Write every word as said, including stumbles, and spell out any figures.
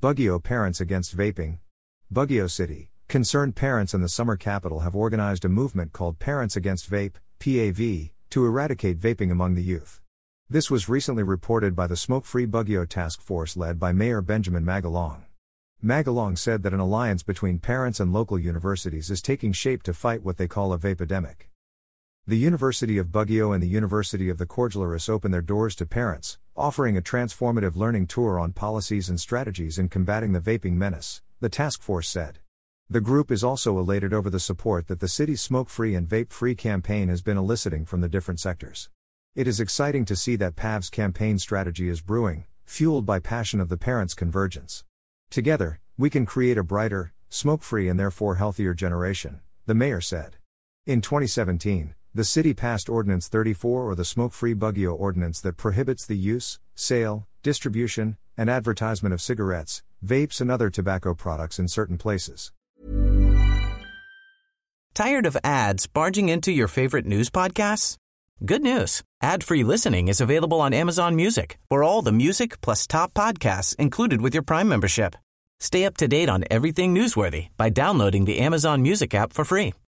Baguio Parents Against Vaping. Baguio City, concerned parents in the summer capital have organized a movement called Parents Against Vape, P A V, to eradicate vaping among the youth. This was recently reported by the Smoke Free Baguio Task Force led by Mayor Benjamin Magalong. Magalong said that an alliance between parents and local universities is taking shape to fight what they call a vapepidemic. The University of Baguio and the University of the Cordilleras open their doors to parents, offering a transformative learning tour on policies and strategies in combating the vaping menace, the task force said. The group is also elated over the support that the city's smoke-free and vape-free campaign has been eliciting from the different sectors. It is exciting to see that P A V's campaign strategy is brewing, fueled by passion of the parents' convergence. Together, we can create a brighter, smoke-free and therefore healthier generation, the mayor said. In twenty seventeen, the city passed Ordinance thirty-four or the Smoke-Free Baguio Ordinance that prohibits the use, sale, distribution, and advertisement of cigarettes, vapes and other tobacco products in certain places. Tired of ads barging into your favorite news podcasts? Good news. Ad-free listening is available on Amazon Music for all the music plus top podcasts included with your Prime membership. Stay up to date on everything newsworthy by downloading the Amazon Music app for free.